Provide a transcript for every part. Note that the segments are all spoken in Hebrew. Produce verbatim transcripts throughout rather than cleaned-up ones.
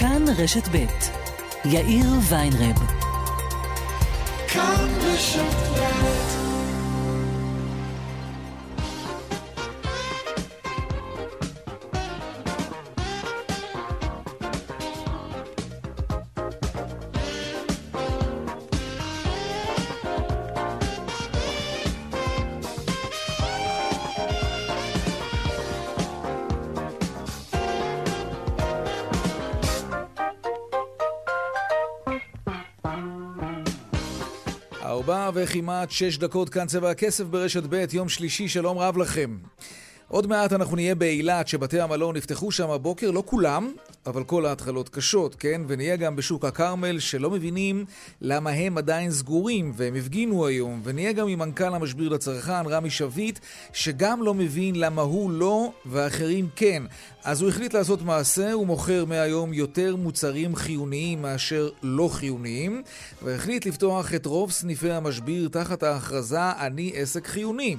כאן רשת ב' יאיר ויינרב. כאן רשת ב'. ארבע וכמעט שש דקות, כאן צבע הכסף ברשת ב', יום שלישי, שלום רב לכם. עוד מעט אנחנו נהיה באילת, שבתי המלון נפתחו שם הבוקר, לא כולם, אבל כל ההתחלות קשות, כן? ונהיה גם בשוק הקרמל, שלא מבינים למה הם עדיין סגורים, והם הפגינו היום, ונהיה גם עם מנכ"ל המשביר לצרכן, רמי שביט, שגם לא מבין למה הוא לא, ואחרים כן. אז הוא החליט לעשות מעשה, הוא מוכר מהיום יותר מוצרים חיוניים מאשר לא חיוניים, והחליט לפתוח את רוב סניפי המשביר תחת ההכרזה, אני עסק חיוני.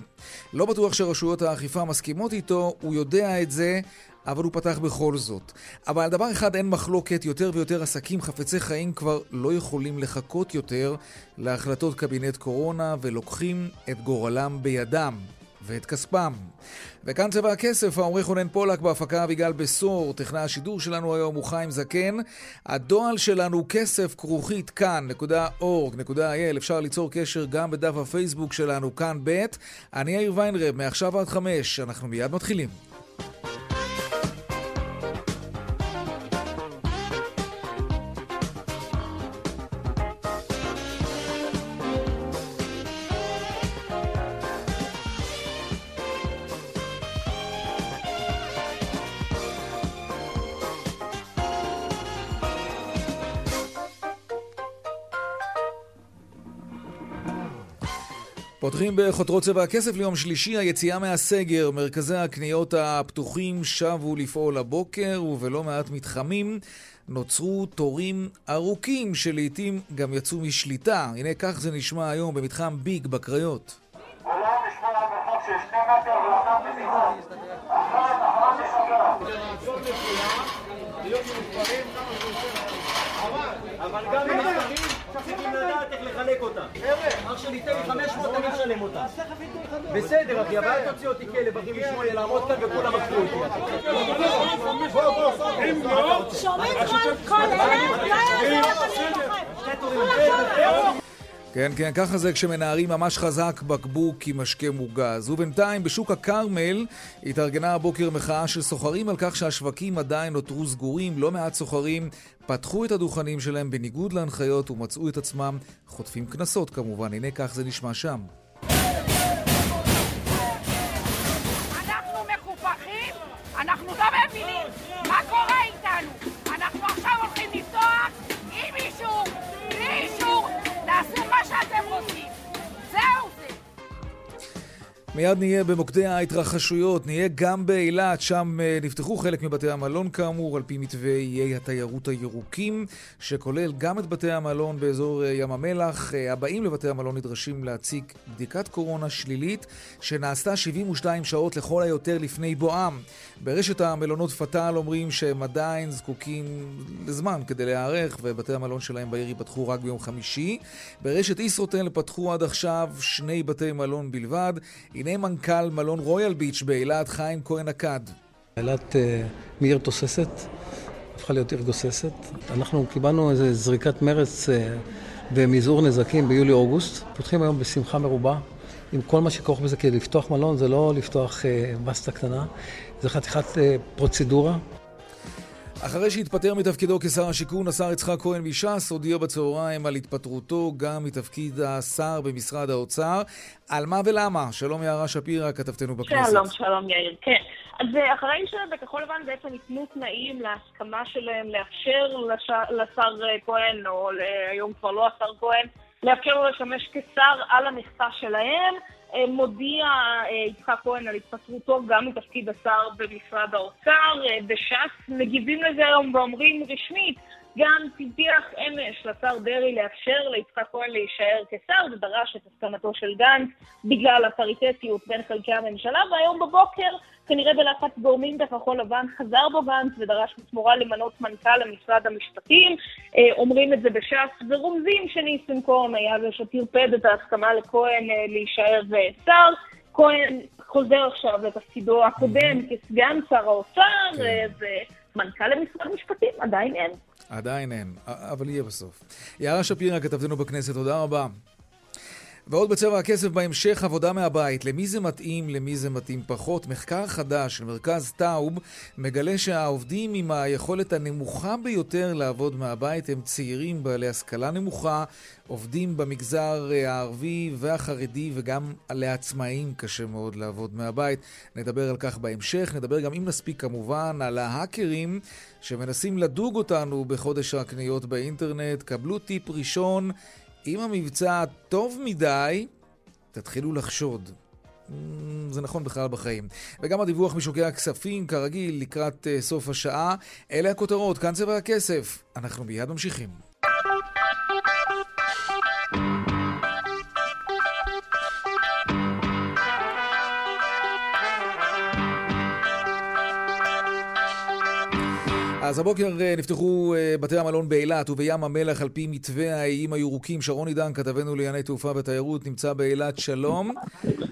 לא בטוח שרשויות האכיפה מסכימות איתו, הוא יודע את זה, אבל הוא פתח בכל זאת. אבל על דבר אחד אין מחלוקת, יותר ויותר עסקים חפצי חיים כבר לא יכולים לחכות יותר להחלטות קבינט קורונה, ולוקחים את גורלם בידם. ואת כספם. וכאן צבע הכסף, העורך חונן פולק, בהפקה אביגל בסור, טכנאי השידור שלנו היום הוא חיים זקן, הדואל שלנו כסף כרוכית כאן נקודה אורג נקודה איי אל, אפשר ליצור קשר גם בדף הפייסבוק שלנו כאן ב'. אני יאיר ויינרב, מעכשיו עד חמש, אנחנו מיד מתחילים. פותחים בחותרות צבע הכסף ליום שלישי, היציאה מהסגר, מרכזי הקניות הפתוחים שבו לפעול הבוקר, ובלא מעט מתחמים נוצרו תורים ארוכים שלעיתים גם יצאו משליטה. הנה כך זה נשמע היום במתחם ביג בקריות. אבל גם אם נספרים צריכים לדעת איך לחלק אותה. אך שניתן לי חמש מאות אני משלם אותה. בסדר אחי, אבל אל תוציא אותי כלב אחי משמונה לעמוד כאן וכולם עקרו אותי. שומעים כל ערב? לא יעזור את המיוחד. כן, כן, ככה זה כשמנערים ממש חזק בקבוק עם משקה מוגז. ובינתיים בשוק הקרמל התארגנה הבוקר מחאה של סוחרים על כך שהשווקים עדיין נותרו סגורים. לא מעט סוחרים פתחו את הדוכנים שלהם בניגוד להנחיות ומצאו את עצמם חוטפים כנסות כמובן. הנה כך זה נשמע שם. אנחנו מקופחים, אנחנו לא מבינים מה קורה איתנו. אנחנו עכשיו הולכים לפתוח עם אישור, בלי אישור. תעשו מה שאתם רוצים. זהו זה. מיד נהיה במוקדי ההתרחשויות, נהיה גם באילת, שם נפתחו חלק מבתי המלון כאמור, על פי מתווה איי התיירות הירוקים, שכולל גם את בתי המלון באזור ים המלח. הבאים לבתי המלון נדרשים להציג בדיקת קורונה שלילית, שנעשתה שבעים ושתיים שעות לכל היותר לפני בואם. ברשת המלונות פטל אומרים שהם עדיין זקוקים לזמן כדי להיערך, ובתי המלון שלהם בעיר ייפתחו רק ביום חמישי. ברשת ישרוטל פתחו עד עכשיו שני בתי מלון בלבד. הנה מנכ"ל מלון רויאל ביץ' באילת, חיים כהן הקד. אילת מעיר תוססת, הפכה להיות עיר גוססת. אנחנו קיבלנו איזו זריקת מרץ ומזעור נזקים ביולי-אוגוסט. פותחים היום בשמחה מרובה, עם כל מה שכרוך בזה, כי לפתוח מלון זה לא לפתוח בסטה קטנה, זה חתיכת פרוצדורה. אחרי שהתפטר מתפקידו כשר השיכון, השר יצחק כהן מש"ס הודיע בצהריים על התפטרותו גם מתפקיד השר במשרד האוצר. על מה ולמה? שלום יערה שפירא, כתבתנו בכנסת. שלום, שלום יאיר, כן. אז אחרי שבכחול לבן בעצם ניתנו תנאים להסכמה שלהם לאפשר לשר כהן, או היום כבר לא השר כהן, לאפשר לו לשמש כשר על המכסה שלהם, מודיע יצחק כהן על התפטרותו גם מתפקיד השר במשרד האוצר. בש"ס מגיבים לזה היום ואומרים רשמית, גם טיפח אמש לשר דרי לאפשר ליצחק כהן להישאר כשר, ודרש את הסכמתו של גנץ בגלל הפריטטיות בין חלקי הממשלה, והיום בבוקר כנראה בלחץ גורמים בכחול לבן חזר בו גנץ ודרש בתמורה למנות מנכ"ל למשרד המשפטים. אה, אומרים את זה בש"ס ורומזים שניסנקורן היה זה שטרפד את ההסכמה לכהן אה, להישאר שר. כהן חוזר עכשיו לתפקידו הקודם כסגן שר האוצר, אה, ומנכ"ל למשרד המשפטים עדיין אין. עדיין אין, אבל יהיה בסוף. יערה שפירא, כתבתנו בכנסת, תודה רבה. ועוד בצבע הכסף בהמשך, עבודה מהבית. למי זה מתאים, למי זה מתאים פחות. מחקר חדש של מרכז טאוב מגלה שהעובדים עם היכולת הנמוכה ביותר לעבוד מהבית הם צעירים בעלי השכלה נמוכה, עובדים במגזר הערבי והחרדי, וגם לעצמאים קשה מאוד לעבוד מהבית. נדבר על כך בהמשך, נדבר גם, אם נספיק כמובן, על ההאקרים שמנסים לדוג אותנו בחודש הקניות באינטרנט. קבלו טיפ ראשון: אם המבצע טוב מדי, תתחילו לחשוד. זה נכון בכלל בחיים. וגם הדיווח משוקי הכספים, כרגיל, לקראת סוף השעה. אלה הכותרות, כאן צבע הכסף. אנחנו מיד ממשיכים. אז הבוקר נפתחו בתי המלון באילת ובים המלח על פי מתווה האיים הירוקים. שרוני דן, כתבנו לענייני תעופה ותיירות, נמצא באילת. שלום.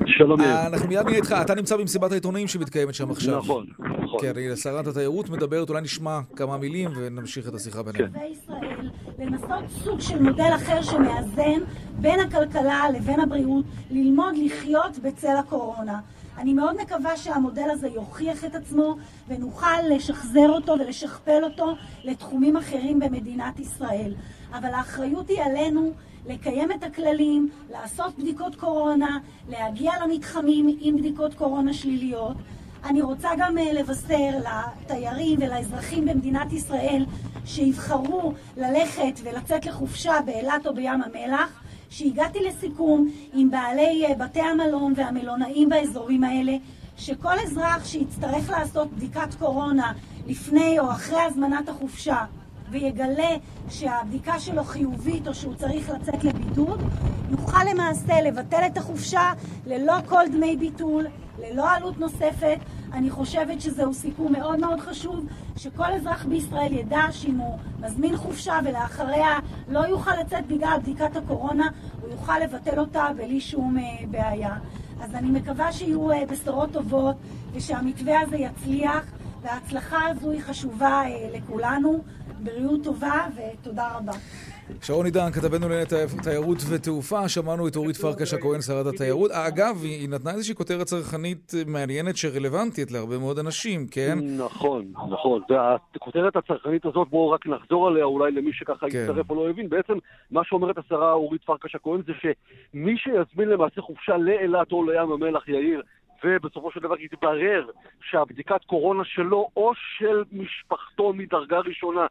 שלום. אנחנו מיד נהיה איתך. אתה נמצא במסיבת העיתונאים שמתקיימת שם עכשיו. נכון, נכון. כן, שרת התיירות מדברת, אולי נשמע כמה מילים ונמשיך את השיחה בינינו. בישראל, לנסות סוג של מודל אחר שמאזן בין הכלכלה לבין הבריאות, ללמוד לחיות בצל הקורונה. אני מאוד מקווה שהמודל הזה יוכיח את עצמו ונוכל לשחזר אותו ולשכפל אותו לתחומים אחרים במדינת ישראל. אבל האחריות היא עלינו לקיים את הכללים, לעשות בדיקות קורונה, להגיע למתחמים עם בדיקות קורונה שליליות. אני רוצה גם לבשר לתיירים ולאזרחים במדינת ישראל שיבחרו ללכת ולצאת לחופשה באילת או בים המלח, שהגעתי לסיכום עם בעלי בתי המלון והמלונאים באזורים האלה, שכל אזרח שיצטרך לעשות בדיקת קורונה לפני או אחרי הזמנת החופשה ויגלה שהבדיקה שלו חיובית או שהוא צריך לצאת לבידוד, יוכל למעשה לבטל את החופשה ללא כל דמי ביטול, ללא עלות נוספת. אני חושבת שזהו סיכום מאוד מאוד חשוב, שכל אזרח בישראל ידע שאם הוא מזמין חופשה ולאחריה לא יוכל לצאת בגלל בדיקת הקורונה, הוא יוכל לבטל אותה בלי שום בעיה. אז אני מקווה שיהיו בשורות טובות ושהמתווה הזה יצליח, וההצלחה הזו היא חשובה לכולנו. בריאות טובה ותודה רבה. שרוני דן, כתבנו לענייני תיירות ותעופה. שמענו את אורית פרקש הכהן, שרת התיירות. אגב, היא נתנה איזושהי כותרת צרכנית מעניינת שרלוונטית להרבה מאוד אנשים, כן? נכון, נכון. והכותרת הצרכנית הזאת, בואו רק נחזור עליה אולי למי שככה יצטרף או לא הבין. בעצם מה שאומרת השרה אורית פרקש הכהן זה שמי שיזמין למעשה חופשה לאילת או לים המלח, יאיר, ובסופו של דבר יתברר שהבדיקת קורונה שלו או של משפחתו מדרגה ראשונה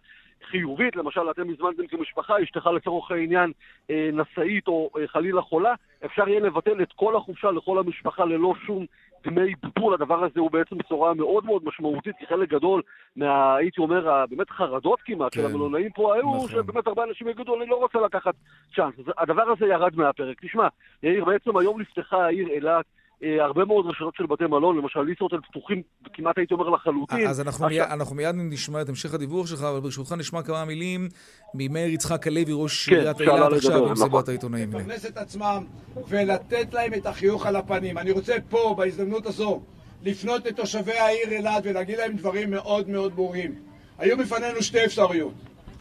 חיובית, למשל אתם הזמנתם כמשפחה, אשתך לצורך העניין אה, נשאית או אה, חלילה חולה, אפשר יהיה לבטל את כל החופשה לכל המשפחה ללא שום דמי ביטול. הדבר הזה הוא בעצם צורה מאוד מאוד משמעותית, כי חלק גדול מה, הייתי אומר, באמת חרדות כמעט כן. של המלונאים פה היו, נכון. שבאמת הרבה אנשים יגידו, אני לא רוצה לקחת צ'אנס. הדבר הזה ירד מהפרק. תשמע, יאיר, בעצם היום נפתחה העיר אילת, הרבה מאוד רשתות של בתי מלון, למשל ליסטות פתוחים כמעט הייתי אומר לחלוטין. אז אנחנו, עכשיו... מיד, אנחנו מיד נשמע את המשך הדיבור שלך, אבל ברשותך נשמע כמה מילים ממאיר יצחק הלוי, ראש עיריית כן, אילת עכשיו, עם סיבת העיתונאים. לפרנס את עצמם ולתת להם את החיוך על הפנים. אני רוצה פה, בהזדמנות הזו, לפנות לתושבי העיר אילת ולהגיד להם דברים מאוד מאוד ברורים. היו בפנינו שתי אפשרויות: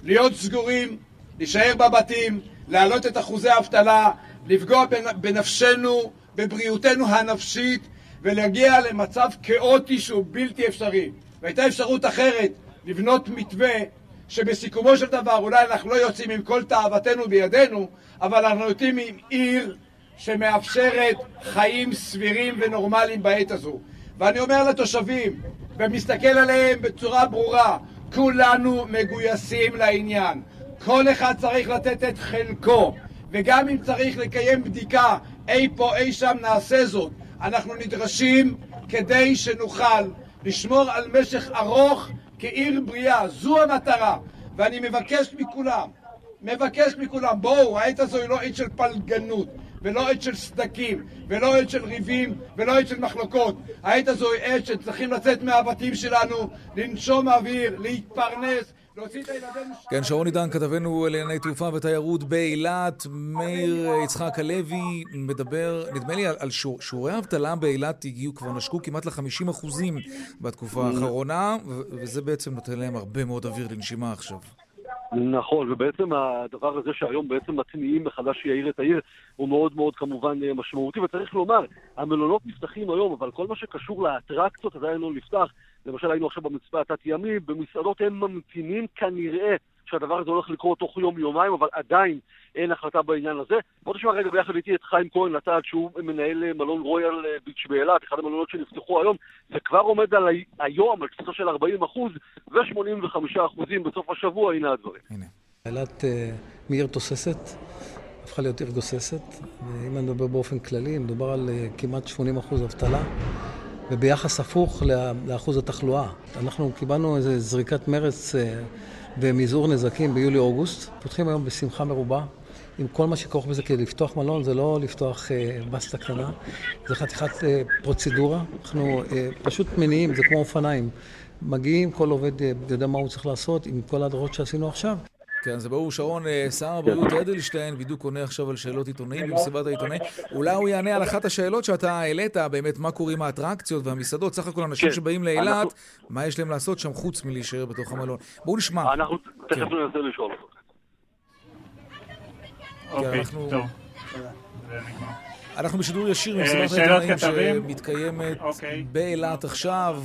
להיות סגורים, להישאר בבתים, להעלות את אחוזי האבטלה, לפגוע בנפשנו, בבריאותנו הנפשית, ולהגיע למצב כאוטי שהוא בלתי אפשרי. והייתה אפשרות אחרת, לבנות מתווה שבסיכומו של דבר אולי אנחנו לא יוצאים עם כל תאוותנו בידינו, אבל אנחנו יוצאים עם עיר שמאפשרת חיים סבירים ונורמליים בעת הזו. ואני אומר לתושבים ומסתכל עליהם בצורה ברורה, כולנו מגויסים לעניין. כל אחד צריך לתת את חלקו, וגם אם צריך לקיים בדיקה אי פה, אי שם, נעשה זאת. אנחנו נדרשים כדי שנוכל לשמור על משך ארוך כעיר בריאה. זו המטרה. ואני מבקש מכולם, מבקש מכולם, בואו, העת הזו היא לא עת של פלגנות, ולא עת של סדקים, ולא עת של ריבים, ולא עת של מחלוקות. העת הזו היא עת שצריכים לצאת מהבתים שלנו, לנשום אוויר, להתפרנס, להוציא את הילדים... כן, שרוני דן, כתבנו לענייני תעופה ותיירות באילת, מאיר יצחק הלוי מדבר, נדמה לי, על שיעורי האבטלה באילת הגיעו כבר, נשקו כמעט ל-חמישים אחוז בתקופה האחרונה, וזה בעצם נותן להם הרבה מאוד אוויר לנשימה עכשיו. נכון, ובעצם הדבר הזה שהיום בעצם מתניעים מחדש יאיר את העיר הוא מאוד מאוד כמובן משמעותי, וצריך לומר, המלונות נפתחים היום, אבל כל מה שקשור לאטרקציות עדיין לא נפתח. למשל היינו עכשיו במצפה התת-ימי, במסעדות הם ממתינים כנראה שהדבר הזה הולך לקרות תוך יום-יומיים, אבל עדיין אין החלטה בעניין הזה. בוא תשמע רגע ביחד איתי את חיים כהן לצד שהוא מנהל מלון רויאל ביץ' באילת, אחד המלונות שנפתחו היום, זה כבר עומד על היום על תפוסה של ארבעים אחוז ו-שמונים וחמישה אחוז בסוף השבוע, הנה הדברים. הנה. אילת מעיר תוססת, הפכה להיות עיר גוססת, ואם אני מדבר באופן כללי, מדובר על כמעט שמונים אחוז אבטלה, וביחס הפוך לאחוז התחלואה. אנחנו קיבלנו איזו זריקת מרץ ומזעור נזקים ביולי-אוגוסט. פותחים היום בשמחה מרובה, עם כל מה שכרוך בזה, כי לפתוח מלון זה לא לפתוח בסטה קטנה, זה חתיכת פרוצדורה. אנחנו פשוט מניעים, זה כמו אופניים. מגיעים, כל עובד יודע מה הוא צריך לעשות עם כל ההדרכות שעשינו עכשיו. כן, זה ברור, שרון, שר הבריאות אדלשטיין בדיוק עונה עכשיו על שאלות עיתונאים במסיבת העיתונאים. אולי הוא יענה על אחת השאלות שאתה העלית, באמת מה קורה עם האטרקציות והמסעדות. סך הכל אנשים שבאים לאילת, מה יש להם לעשות שם חוץ מלהישאר בתוך המלון? בואו נשמע. אנחנו תכף ננסה לשאול אותו. אוקיי, טוב. אנחנו בשידור ישיר במסיבת העיתונאים שמתקיימת באילת עכשיו,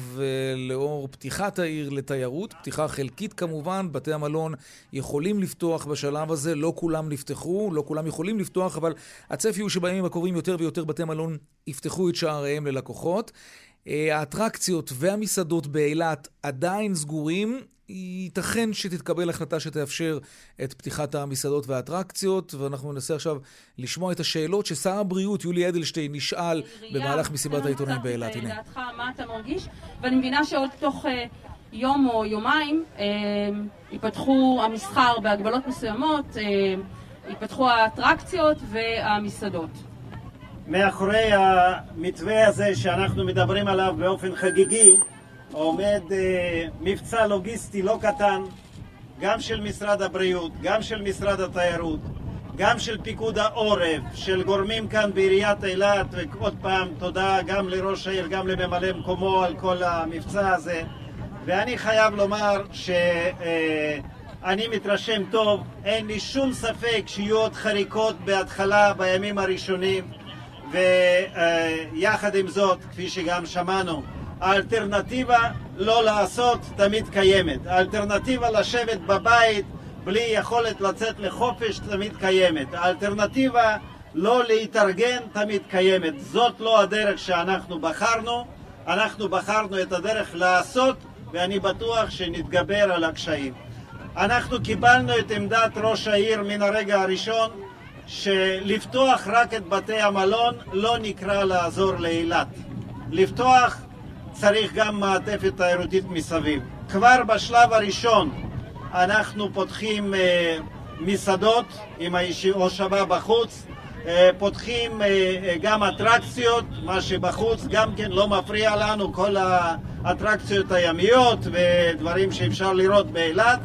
לאור פתיחת העיר לתיירות, פתיחה חלקית כמובן, בתי המלון יכולים לפתוח בשלב הזה, לא כולם נפתחו, לא כולם יכולים לפתוח, אבל הצפי הוא שבימים הקרובים יותר ויותר בתי מלון יפתחו את שעריהם ללקוחות. האטרקציות והמסעדות באילת עדיין סגורים, ייתכן שתתקבל החלטה שתאפשר את פתיחת המסעדות והאטרקציות, ואנחנו ננסה עכשיו לשמוע את השאלות ששר הבריאות יולי אדלשטיין נשאל במהלך מסיבת העיתונאים באילת. הנה. לדעתך, מה אתה מרגיש? ואני מבינה שעוד תוך יום או יומיים ייפתחו המסחר בהגבלות מסוימות, ייפתחו האטרקציות והמסעדות. מאחורי המתווה הזה שאנחנו מדברים עליו באופן חגיגי, עומד אה, מבצע לוגיסטי לא קטן, גם של משרד הבריאות, גם של משרד התיירות, גם של פיקוד העורף, של גורמים כאן בעיריית אילת, ועוד פעם תודה גם לראש העיר, גם לממלא מקומו על כל המבצע הזה. ואני חייב לומר שאני אה, מתרשם טוב, אין לי שום ספק שיהיו עוד חריקות בהתחלה בימים הראשונים, ויחד אה, עם זאת, כפי שגם שמענו, האלטרנטיבה לא לעשות תמיד קיימת. האלטרנטיבה לשבת בבית בלי יכולת לצאת לחופש תמיד קיימת. האלטרנטיבה לא להתארגן תמיד קיימת. זאת לא הדרך שאנחנו בחרנו. אנחנו בחרנו את הדרך לעשות, ואני בטוח שנתגבר על הקשיים. אנחנו קיבלנו את עמדת ראש העיר מן הרגע הראשון, שלפתוח רק את בתי המלון לא נקרא לעזור לאילת. לפתוח צריך גם מעטפת תיירותית מסביב. כבר בשלב הראשון אנחנו פותחים אה, מסעדות עם ההושבה בחוץ, אה, פותחים אה, גם אטרקציות, מה שבחוץ גם כן לא מפריע לנו, כל האטרקציות הימיות ודברים שאפשר לראות באילת.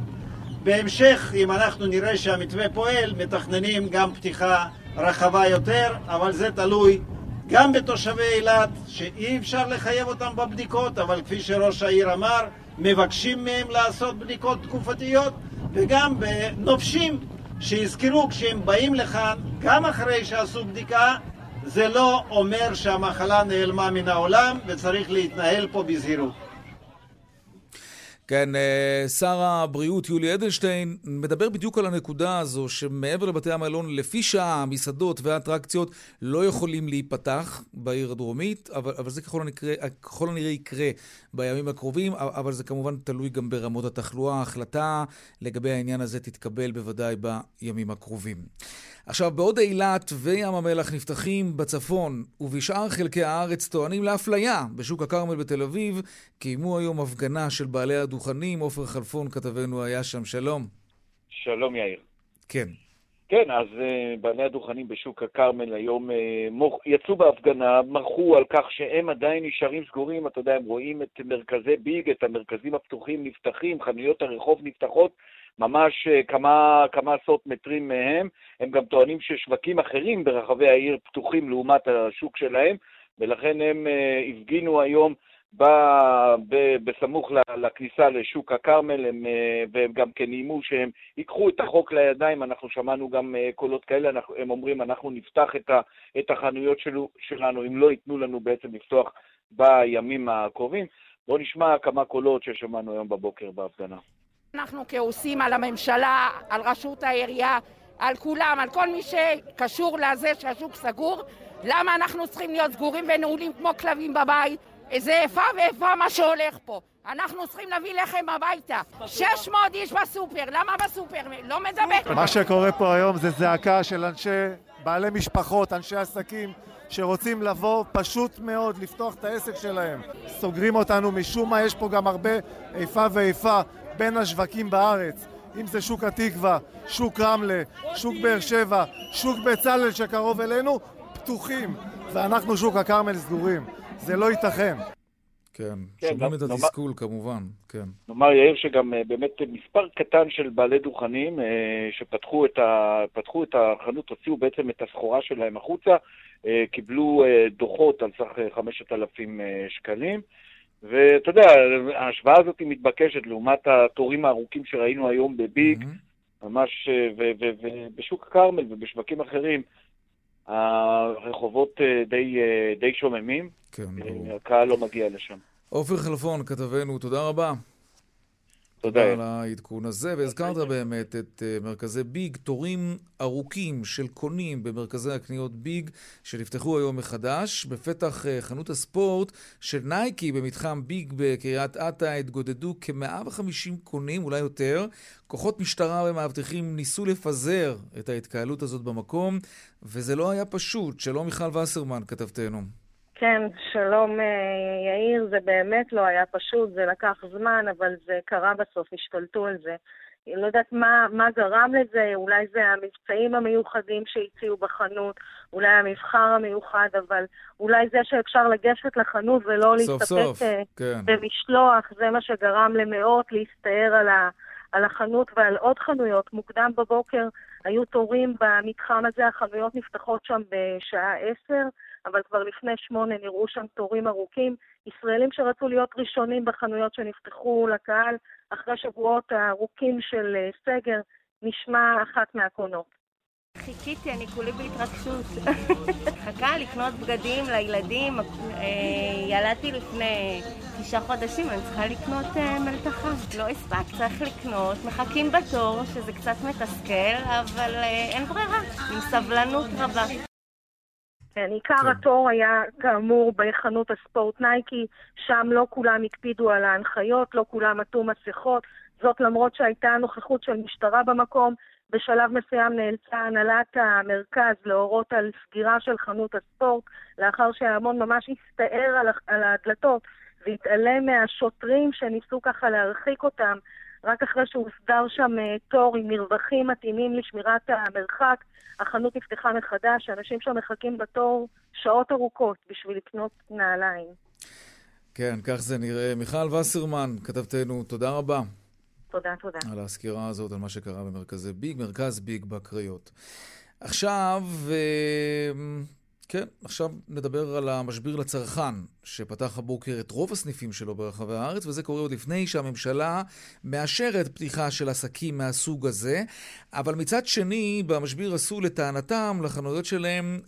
בהמשך, אם אנחנו נראה שהמתווה פועל, מתכננים גם פתיחה רחבה יותר, אבל זה תלוי גם בתושבי אילת, שאי אפשר לחייב אותם בבדיקות, אבל כפי שראש העיר אמר, מבקשים מהם לעשות בדיקות תקופתיות, וגם בנופשים שיזכרו כשהם באים לכאן, גם אחרי שעשו בדיקה, זה לא אומר שהמחלה נעלמה מן העולם, וצריך להתנהל פה בזהירות. כן, שר הבריאות יולי אדלשטיין מדבר בדיוק על הנקודה הזו שמעבר לבתי המלון, לפי שעה, מסעדות והאטרקציות לא יכולים להיפתח בעיר הדרומית, אבל, אבל זה ככל הנראה, ככל הנראה יקרה בימים הקרובים, אבל זה כמובן תלוי גם ברמות התחלואה. ההחלטה לגבי העניין הזה תתקבל בוודאי בימים הקרובים. עכשיו, בעוד אילת וים המלח נפתחים בצפון ובשאר חלקי הארץ טוענים לאפליה בשוק הכרמל בתל אביב, קיימו היום הפגנה של בעלי הדוכנים. אופיר חלפון כתבנו היה שם. שלום. שלום יאיר. כן. כן, אז בעלי הדוכנים בשוק הכרמל היום יצאו בהפגנה, מרחו על כך שהם עדיין נשארים סגורים. אתה יודע, הם רואים את מרכזי ביג, את המרכזים הפתוחים נפתחים, חנויות הרחוב נפתחות, ממש כמה, כמה עשרות מטרים מהם. הם גם טוענים ששווקים אחרים ברחבי העיר פתוחים לעומת השוק שלהם, ולכן הם הפגינו היום ב, ב, בסמוך לכניסה לשוק הכרמל, הם, והם גם כן נעימו שהם ייקחו את החוק לידיים. אנחנו שמענו גם קולות כאלה, אנחנו, הם אומרים אנחנו נפתח את, ה, את החנויות שלו, שלנו, אם לא ייתנו לנו בעצם לפתוח בימים הקרובים. בואו נשמע כמה קולות ששמענו היום בבוקר בהפגנה. אנחנו כעוסים על הממשלה, על רשות העירייה, על כולם, על כל מי שקשור לזה שהשוק סגור. למה אנחנו צריכים להיות סגורים ונעולים כמו כלבים בבית? איזה איפה ואיפה מה שהולך פה. אנחנו צריכים להביא לחם הביתה. שש מאות איש בסופר, למה בסופר? לא מדבר. מה שקורה פה היום זה זעקה של אנשי, בעלי משפחות, אנשי עסקים, שרוצים לבוא פשוט מאוד לפתוח את העסק שלהם. סוגרים אותנו משום מה, יש פה גם הרבה איפה ואיפה בין השווקים בארץ, אם זה שוק התקווה, שוק רמלה, שוק באר שבע, שוק בצלאל שקרוב אלינו, פתוחים, ואנחנו שוק הכרמל סגורים. זה לא ייתכן. כן, שומעים את התסכול כמובן, כן. נאמר יאיר שגם באמת מספר קטן של בעלי דוכנים שפתחו את, ה... פתחו את החנות, הוציאו בעצם את הסחורה שלהם החוצה, קיבלו דוחות על סך חמשת אלפים שקלים, ואתה יודע, ההשוואה הזאת היא מתבקשת לעומת התורים הארוכים שראינו היום בביג, mm-hmm. ממש, ובשוק ו- ו- הכרמל ובשווקים אחרים, הרחובות די, די שוממים, כן, הקהל לא מגיע לשם. אופיר חלפון, כתבנו, תודה רבה. תודה. תודה על העדכון הזה, והזכרת באמת את מרכזי ביג, תורים ארוכים של קונים במרכזי הקניות ביג שנפתחו היום מחדש. בפתח חנות הספורט של נייקי במתחם ביג בקריית אתא התגודדו כ-מאה וחמישים קונים, אולי יותר. כוחות משטרה ומאבטחים ניסו לפזר את ההתקהלות הזאת במקום, וזה לא היה פשוט. שלום מיכל וסרמן, כתבתנו. כן, שלום יאיר, זה באמת לא היה פשוט, זה לקח זמן, אבל זה קרה בסוף, השתלטו על זה. אני לא יודעת מה, מה גרם לזה, אולי זה המבצעים המיוחדים שהציעו בחנות, אולי המבחר המיוחד, אבל אולי זה שאפשר לגשת לחנות ולא להסתפק במשלוח, כן. זה מה שגרם למאות להסתער על, ה, על החנות ועל עוד חנויות. מוקדם בבוקר היו תורים במתחם הזה, החנויות נפתחות שם בשעה עשר, אבל כבר לפני שמונה נראו שם תורים ארוכים. ישראלים שרצו להיות ראשונים בחנויות שנפתחו לקהל, אחרי שבועות הארוכים של סגר, נשמע אחת מהקונות. חיכיתי, אני כולי בהתרגשות. חכה לקנות בגדים לילדים, ילדתי לפני תשעה חודשים, אני צריכה לקנות מלתחה. לא הספק, צריך לקנות, מחכים בתור, שזה קצת מתסכל, אבל אין ברירה, עם סבלנות רבה. עיקר התור היה כאמור בחנות הספורט נייקי, שם לא כולם הקפידו על ההנחיות, לא כולם עטו מסכות, זאת למרות שהייתה נוכחות של משטרה במקום. בשלב מסוים נאלצה הנהלת המרכז להורות על סגירה של חנות הספורט, לאחר שההמון ממש הסתער על, על הדלתות והתעלם מהשוטרים שניסו ככה להרחיק אותם. רק אחרי שהוסדר שם תור עם מרווחים מתאימים לשמירת המרחק, החנות נפתחה מחדש, אנשים שם מחכים בתור שעות ארוכות בשביל לקנות נעליים. כן, כך זה נראה. מיכל וסרמן, כתבתנו, תודה רבה. תודה, תודה. על הסקירה הזאת, על מה שקרה במרכזי ביג, מרכז ביג בקריות. עכשיו... כן, עכשיו נדבר על המשביר לצרכן שפתח הבוקר את רוב הסניפים שלו ברחבי הארץ, וזה קורה עוד לפני שהממשלה מאשרת פתיחה של עסקים מהסוג הזה. אבל מצד שני, במשביר עשו לטענתם, לחנויות שלהם,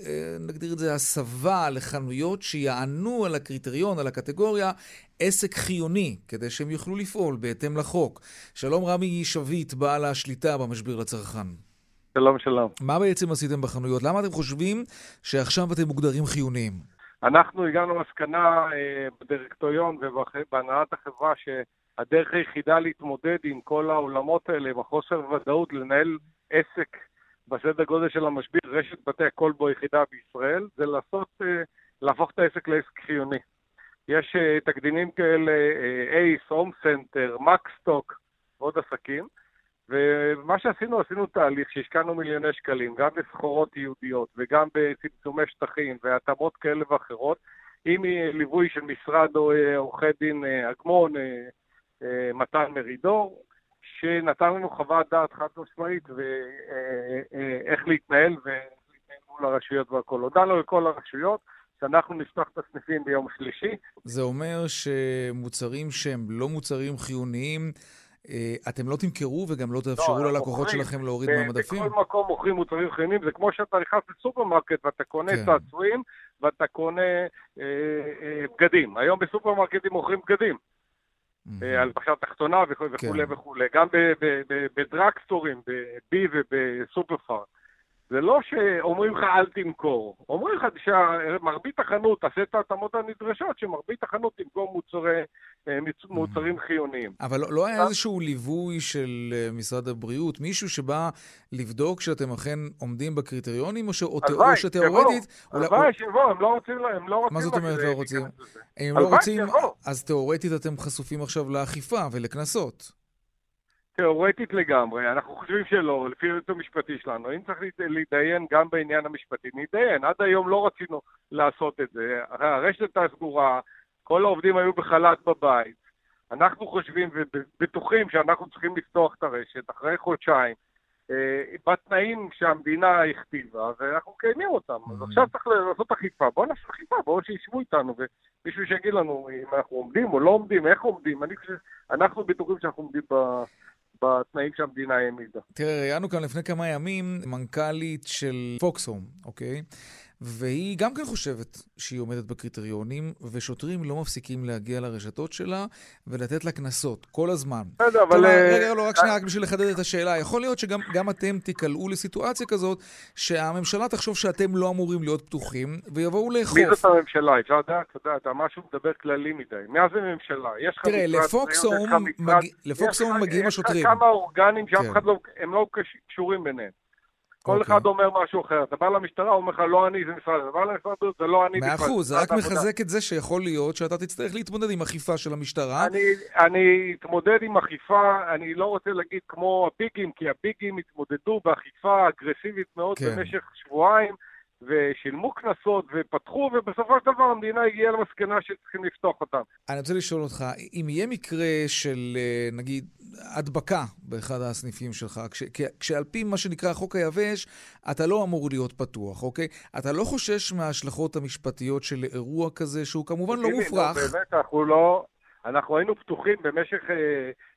נגדיר את זה הסבה לחנויות שיענו על הקריטריון, על הקטגוריה, עסק חיוני, כדי שהם יוכלו לפעול בהתאם לחוק. שלום רמי שביט, בעל השליטה במשביר לצרכן. שלום, שלום. מה בעצם עשיתם בחנויות? למה אתם חושבים שעכשיו אתם מוגדרים חיוניים? אנחנו הגענו למסקנה אה, בדירקטוריון ובהנהלת החברה שהדרך היחידה להתמודד עם כל העולמות האלה, בחוסר ודאות, לנהל עסק בסדר גודל של המשביר, רשת בתי הקולבו יחידה בישראל, זה לעשות, להפוך את העסק לעסק חיוני. יש תקדינים כאלה, אייס, הום סנטר, מקסטוק, ועוד עסקים, ומה שעשינו, עשינו תהליך שהשקענו מיליוני שקלים, גם בסחורות יהודיות, וגם בצמצומי שטחים, והתאמות כאלה ואחרות, עם ליווי של משרד או עורכי דין אגמון, מתן מרידור, שנתן לנו חוות דעת חד משמעית ואיך להתנהל ולהתנהל מול הרשויות והכל. הודענו לכל הרשויות שאנחנו נפתח את הסניפים ביום שלישי. זה אומר שמוצרים שהם לא מוצרים חיוניים, אתם לא תמכרו וגם לא תאפשרו לא, ללקוחות מוכרים, שלכם להוריד מהמדפים? בכל מקום מוכרים מוצרים חיוניים, זה כמו שאתה נכנס לסופרמרקט ואתה קונה כן. צעצועים ואתה קונה אה, אה, בגדים. היום בסופרמרקטים מוכרים בגדים. על פחשת תחתונה וכו' וכו', גם בדרקסטורים, בבי ובסופרפאר. זה לא שאומרים לך אל תמכור, אומרים לך שמרבית החנות, תעשה את ההתאמות הנדרשות, שמרבית החנות תמכור מוצרים חיוניים. אבל לא היה איזשהו ליווי של משרד הבריאות, מישהו שבא לבדוק שאתם אכן עומדים בקריטריונים, או שתיאורטית... הלוואי שיבוא, הם לא רוצים... מה זאת אומרת לא רוצים? הם לא רוצים, אז תיאורטית אתם חשופים עכשיו לאכיפה ולקנסות. תיאורטית לגמרי, אנחנו חושבים שלא, לפי היועץ המשפטי שלנו, אם צריך להתדיין גם בעניין המשפטי, נתדיין, עד היום לא רצינו לעשות את זה, הרשת הייתה סגורה, כל העובדים היו בחל"ת בבית, אנחנו חושבים ובטוחים שאנחנו צריכים לפתוח את הרשת אחרי חודשיים, בתנאים שהמדינה הכתיבה, ואנחנו קיימים אותם, אז עכשיו צריך לעשות אכיפה, בואו נעשה אכיפה, בואו שישבו איתנו, ומישהו שיגיד לנו אם אנחנו עומדים או לא עומדים, איך עומדים, אני חושב, אנחנו בטוחים שאנחנו עומדים ב... בתנאים שהמדינה העמידה. תראה, ראינו כאן לפני כמה ימים מנכ"לית של פוקסהום, אוקיי? והיא גם כן חושבת שהיא עומדת בקריטריונים, ושוטרים לא מפסיקים להגיע לרשתות שלה ולתת לה קנסות כל הזמן. בסדר, אבל... רגע, לא, רק שנייה, רק בשביל לחדד את השאלה. יכול להיות שגם אתם תיקלעו לסיטואציה כזאת, שהממשלה תחשוב שאתם לא אמורים להיות פתוחים, ויבואו לאכוף. מי זאת הממשלה? אתה יודע, אתה יודע, אתה משהו מדבר כללי מדי. מאז הממשלה, יש לך... תראה, לפוקסהום מגיעים השוטרים. יש לך כמה אורגנים שאף אחד לא קשורים ביניהם. כל אחד אומר משהו אחר. אתה בא למשטרה, הוא אומר לך, לא אני, זה משרד. אתה בא למשרד, זה לא אני. מאה אחוז, זה רק מחזק את זה שיכול להיות שאתה תצטרך להתמודד עם אכיפה של המשטרה. אני אתמודד עם אכיפה, אני לא רוצה להגיד כמו הביגים, כי הביגים התמודדו באכיפה אגרסיבית מאוד במשך שבועיים, ושילמו קנסות ופתחו, ובסופו של דבר המדינה הגיעה למסקנה שצריכים לפתוח אותם. אני רוצה לשאול אותך, אם יהיה מקרה של, נגיד, הדבקה באחד הסניפים שלך, כש, כשעל פי מה שנקרא חוק היבש, אתה לא אמור להיות פתוח, אוקיי? אתה לא חושש מההשלכות המשפטיות של אירוע כזה, שהוא כמובן לא מופרך. באמת, אנחנו לא... אנחנו היינו פתוחים במשך אה,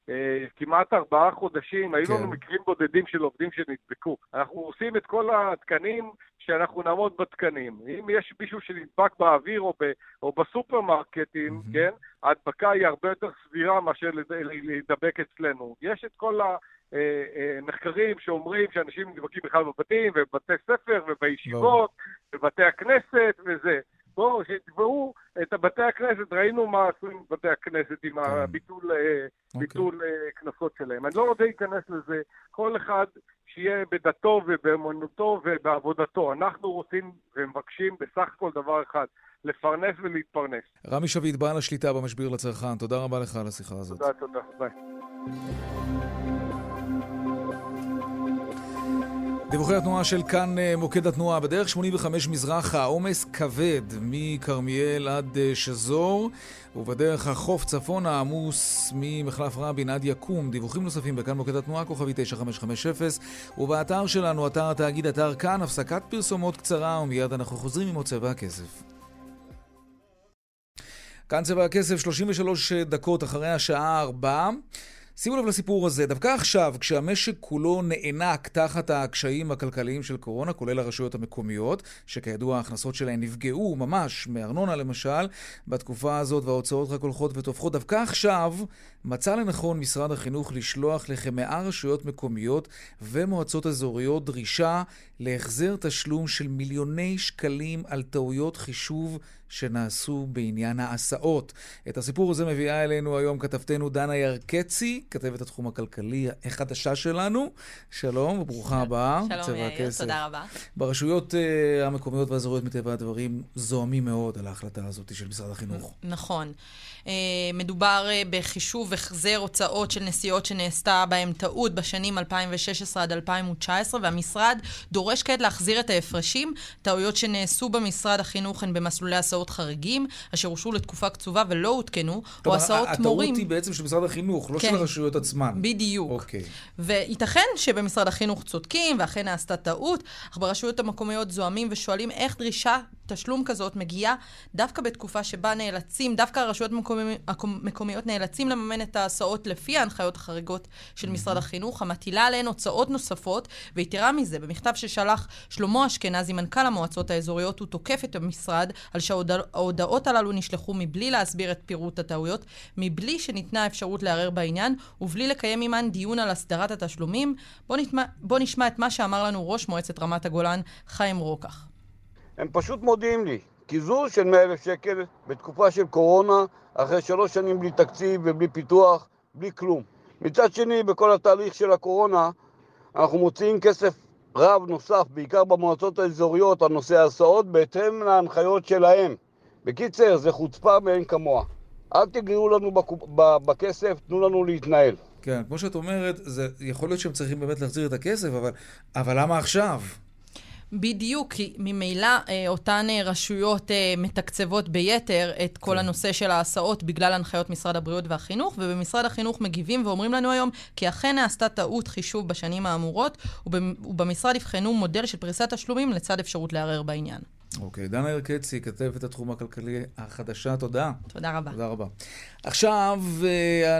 אה, כמעט ארבעה חודשים, היינו כן. מקרים בודדים של עובדים שנדבקו. אנחנו עושים את כל התקנים שאנחנו נעמוד בתקנים. אם יש מישהו שנדבק באוויר או, ב, או בסופרמרקטים, mm-hmm. כן, ההדבקה היא הרבה יותר סבירה מאשר להידבק אצלנו. יש את כל המחקרים שאומרים שאנשים נדבקים בכלל בבתים, ובבתי ספר, ובישיבות, ובבתי הכנסת וזה. בואו, שתבואו את בתי הכנסת, ראינו מה עשויים בתי הכנסת עם הביטול, ביטול כנסות שלהם. אני לא רוצה להיכנס לזה, כל אחד שיהיה בדתו ובאמונותו ובעבודתו. אנחנו רוצים ומבקשים בסך כל דבר אחד, לפרנס ולהתפרנס. רמי שביט, בעל השליטה במשביר לצרכן, תודה רבה לך על השיחה הזאת. תודה, תודה, ביי. דיווחי התנועה של כאן מוקד התנועה בדרך שמונים וחמש מזרח העומס כבד מכרמיאל עד שזור ובדרך החוף צפון העמוס ממחלף רבין עד יקום. דיווחים נוספים בכאן מוקד התנועה כוכבי תשע חמש חמש אפס ובאתר שלנו אתר התאגיד אתר כאן הפסקת פרסומות קצרה ומיד אנחנו חוזרים עם צבע הכסף. כאן צבע הכסף שלושים ושלוש דקות אחרי השעה ארבע. שימו לב לסיפור הזה, דווקא עכשיו, כשהמשק כולו נענק תחת הקשיים הכלכליים של קורונה, כולל הרשויות המקומיות, שכידוע ההכנסות שלהן נפגעו ממש מארנונה למשל, בתקופה הזאת וההוצאות רק הולכות ותופכות, דווקא עכשיו מצא לנכון משרד החינוך לשלוח לכמאה רשויות מקומיות ומועצות אזוריות דרישה להחזר תשלום של מיליוני שקלים על טעויות חישוב שנעשו בעניין ההסעות. את הסיפור הזה מביאה אלינו היום כתבתנו דנה ירקצי, כתבת התחום הכלכלי החדשה שלנו. שלום וברוכה הבאה. שלום יאיר, תודה רבה. ברשויות uh, המקומיות והאזוריות מטבע הדברים זועמים מאוד על ההחלטה הזאת של משרד החינוך. נכון. Uh, מדובר uh, בחישוב וחזר הוצאות של נסיעות שנעשתה בהם טעות בשנים אלפיים ושש עשרה עד אלפיים ותשע עשרה, והמשרד דורש כעת להחזיר את ההפרשים. טעויות שנעשו במשרד החינוך הן במסלולי הסעות חריגים, אשר הושעו לתקופה קצובה ולא הותקנו, או הסעות מורים. הטעות היא בעצם של משרד החינוך, לא של הרשויות עצמן. בדיוק. וייתכן שבמשרד החינוך צודקים, ואכן נעשתה טעות, אך ברשויות המקומיות זועמים ושואלים איך דרישה תשלום כזאת מגיעה דווקא בתקופה שבה נאלצים, דווקא הרשויות המקומיות נאלצים לממן את ההסעות לפי ההנחיות החריגות של משרד החינוך, המטילה עליהן הוצאות נוספות, ויתרה מזה, במכתב ששלח שלמה אשכנזי, מנכ"ל המועצות האזוריות, הוא תוקף את המשרד על שההודעות הללו נשלחו מבלי להסביר את פירוט הטעויות, מבלי שניתנה אפשרות לערר בעניין, ובלי לקיים עימן דיון על הסדרת התשלומים. בוא נשמע, בוא נשמע את מה שאמר לנו ראש מועצת רמת הגולן, חיים רוקח. הם פשוט מודיעים לי, קיזוז של מאה אלף שקל בתקופה של קורונה, אחרי שלוש שנים בלי תקציב ובלי פיתוח, בלי כלום. מצד שני, בכל התהליך של הקורונה, אנחנו מוציאים כסף רב נוסף, בעיקר במועצות האזוריות, הנושא ההסעות, בהתאם להנחיות שלהם. בקיצר, זה חוצפה מעין כמוה. אל תגריעו לנו בכסף, תנו לנו להתנהל. כן, כמו שאת אומרת, זה יכול להיות שהם צריכים באמת להחזיר את הכסף, אבל, אבל למה עכשיו? בדיוק, כי ממילא אותן רשויות מתקצבות ביתר את כל הנושא של ההסעות בגלל הנחיות משרד הבריאות והחינוך, ובמשרד החינוך מגיבים ואומרים לנו היום כי אכן נעשתה טעות חישוב בשנים האמורות, ובמשרד יבחנו מודל של פריסת תשלומים לצד אפשרות לערער בעניין. אוקיי, דנה ירקצי, כתבת התחום הכלכלי החדשה, תודה. תודה רבה. תודה רבה. עכשיו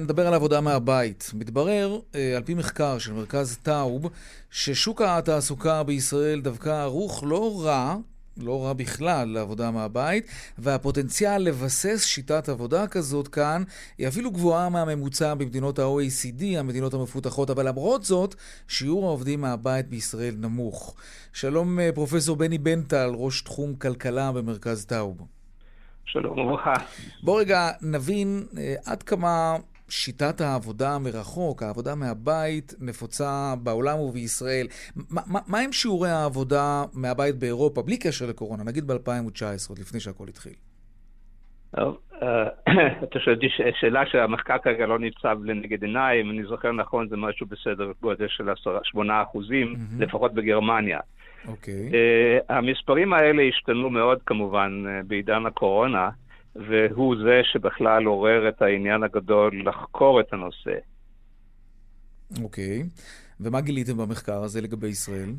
נדבר על עבודה מהבית. מתברר, על פי מחקר של מרכז טאוב, ששוק התעסוקה בישראל דווקא ערוך לא רע, לא רע בכלל לעבודה מהבית, והפוטנציאל לבסס שיטת עבודה כזאת כאן היא אפילו גבוהה מהממוצע במדינות ה-או איי סי די, המדינות המפותחות, אבל למרות זאת, שיעור העובדים מהבית בישראל נמוך. שלום פרופסור בני בנטל, ראש תחום כלכלה במרכז טאוב. שלום וברכה. בוא רגע נבין עד כמה שיטת העבודה מרחוק, העבודה מהבית, נפוצה בעולם ובישראל. מה, מה, מה עם שיעורי העבודה מהבית באירופה, בלי קשר לקורונה, נגיד ב-אלפיים ותשע עשרה, לפני שהכל התחיל? טוב, אתה שואל, שאלה שהמחקר כרגע לא ניצב לנגד עיניים, אני זוכר נכון, זה משהו בסדר גודל של שמונה אחוזים, לפחות בגרמניה. אוקיי. המספרים האלה השתנו מאוד כמובן בעידן הקורונה, והוא זה שבכלל עורר את העניין הגדול לחקור את הנושא. אוקיי. ומה גיליתם במחקר הזה לגבי ישראל?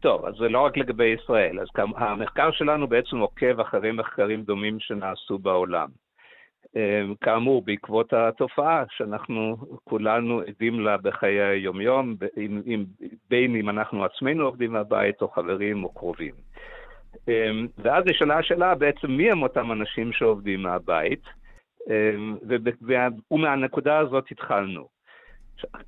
טוב, אז זה לא רק לגבי ישראל. אז המחקר שלנו בעצם עוקב אחרי מחקרים דומים שנעשו בעולם. כאמור, בעקבות התופעה שאנחנו כולנו עדים לה בחיי היומיום, בין אם אנחנו עצמנו עובדים מהבית או חברים או קרובים. ואז נשאלה השאלה בעצם מי הם אותם אנשים שעובדים מהבית, ומהנקודה הזאת התחלנו.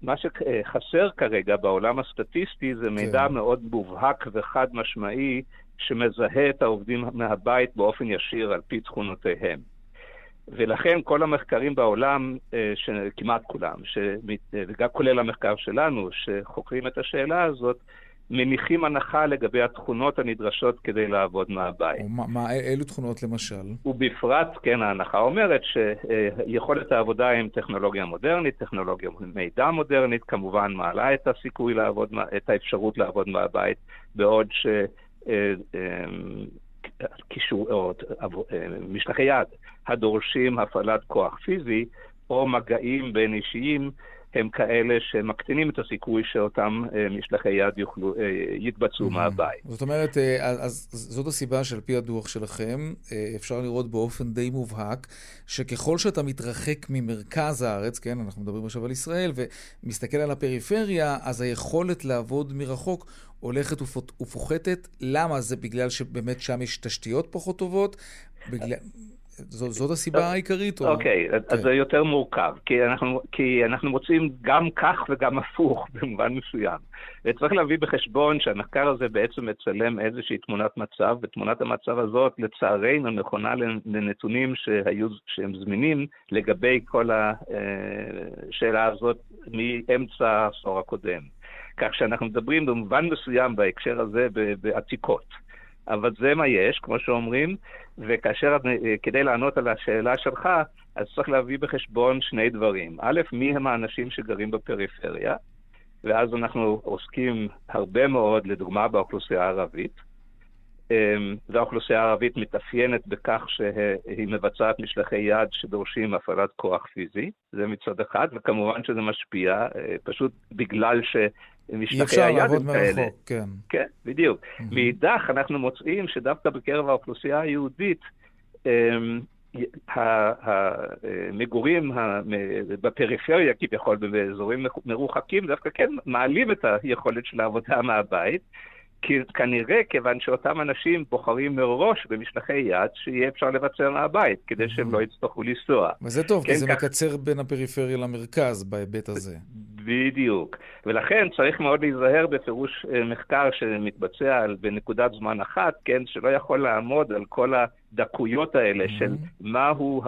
מה שחסר כרגע בעולם הסטטיסטי זה מידע מאוד מובהק וחד משמעי שמזהה את העובדים מהבית באופן ישיר על פי תכונותיהם. ולכן כל המחקרים בעולם, כמעט כולם, וגם כולל המחקר שלנו שחוקרים את השאלה הזאת, מניחים הנחה לגבי התכונות הנדרשות כדי לעבוד מהבית. מה, מה, אילו תכונות למשל? ובפרט, כן, ההנחה אומרת שיכולת העבודה עם טכנולוגיה מודרנית, טכנולוגיה מידע מודרנית, כמובן מעלה את הסיכוי לעבוד, את האפשרות לעבוד מהבית, בעוד ש... קישור, או, משלחי יד, הדורשים הפעלת כוח פיזי, או מגעים בין אישיים, הם כאלה שמקטינים את הסיכוי שאותם משלחי יד יוכלו, יתבצעו מהבית. זאת אומרת, אז זאת הסיבה שעל פי הדוח שלכם, אפשר לראות באופן די מובהק, שככל שאתה מתרחק ממרכז הארץ, כן, אנחנו מדברים עכשיו על ישראל, ומסתכל על הפריפריה, אז היכולת לעבוד מרחוק הולכת ופוחתת. למה? זה בגלל שבאמת שם יש תשתיות פחות טובות? בגלל... זאת הסיבה העיקרית? אוקיי, אז זה יותר מורכב, כי אנחנו מוצאים גם כך וגם הפוך במובן מסוים. צריך להביא בחשבון שהמחקר הזה בעצם מצלם איזושהי תמונת מצב, ותמונת המצב הזאת לצערנו נכונה לנתונים שהם זמינים לגבי כל השאלה הזאת מאמצע העשור הקודם. כך שאנחנו מדברים במובן מסוים בהקשר הזה בעתיקות. אבל זה מה יש, כמו שאומרים, וכאשר, כדי לענות על השאלה שלך, אז צריך להביא בחשבון שני דברים. א', מי הם האנשים שגרים בפריפריה, ואז אנחנו עוסקים הרבה מאוד, לדוגמה, באוכלוסייה הערבית, והאוכלוסייה הערבית מתאפיינת בכך שהיא מבצעת משלחי יד שדורשים הפעלת כוח פיזי, זה מצד אחד, וכמובן שזה משפיע, פשוט בגלל ש... אי אפשר לעבוד מרחוק, כן. כן, בדיוק. מאידך אנחנו מוצאים שדווקא בקרב האוכלוסייה היהודית, המגורים בפריפריה, כביכול באזורים מרוחקים, דווקא כן מעלים את היכולת של העבודה מהבית, כנראה כיוון שאותם אנשים בוחרים מראש במשלחי יד שיהיה אפשר לבצע מהבית, כדי שהם לא יצטרכו לנסוע. וזה טוב, כי זה מקצר בין הפריפריה למרכז בהיבט הזה. בדיוק. ולכן צריך מאוד להיזהר בפירוש מחקר שמתבצע בנקודת זמן אחת, כן, שלא יכול לעמוד על כל הדקויות האלה של מהו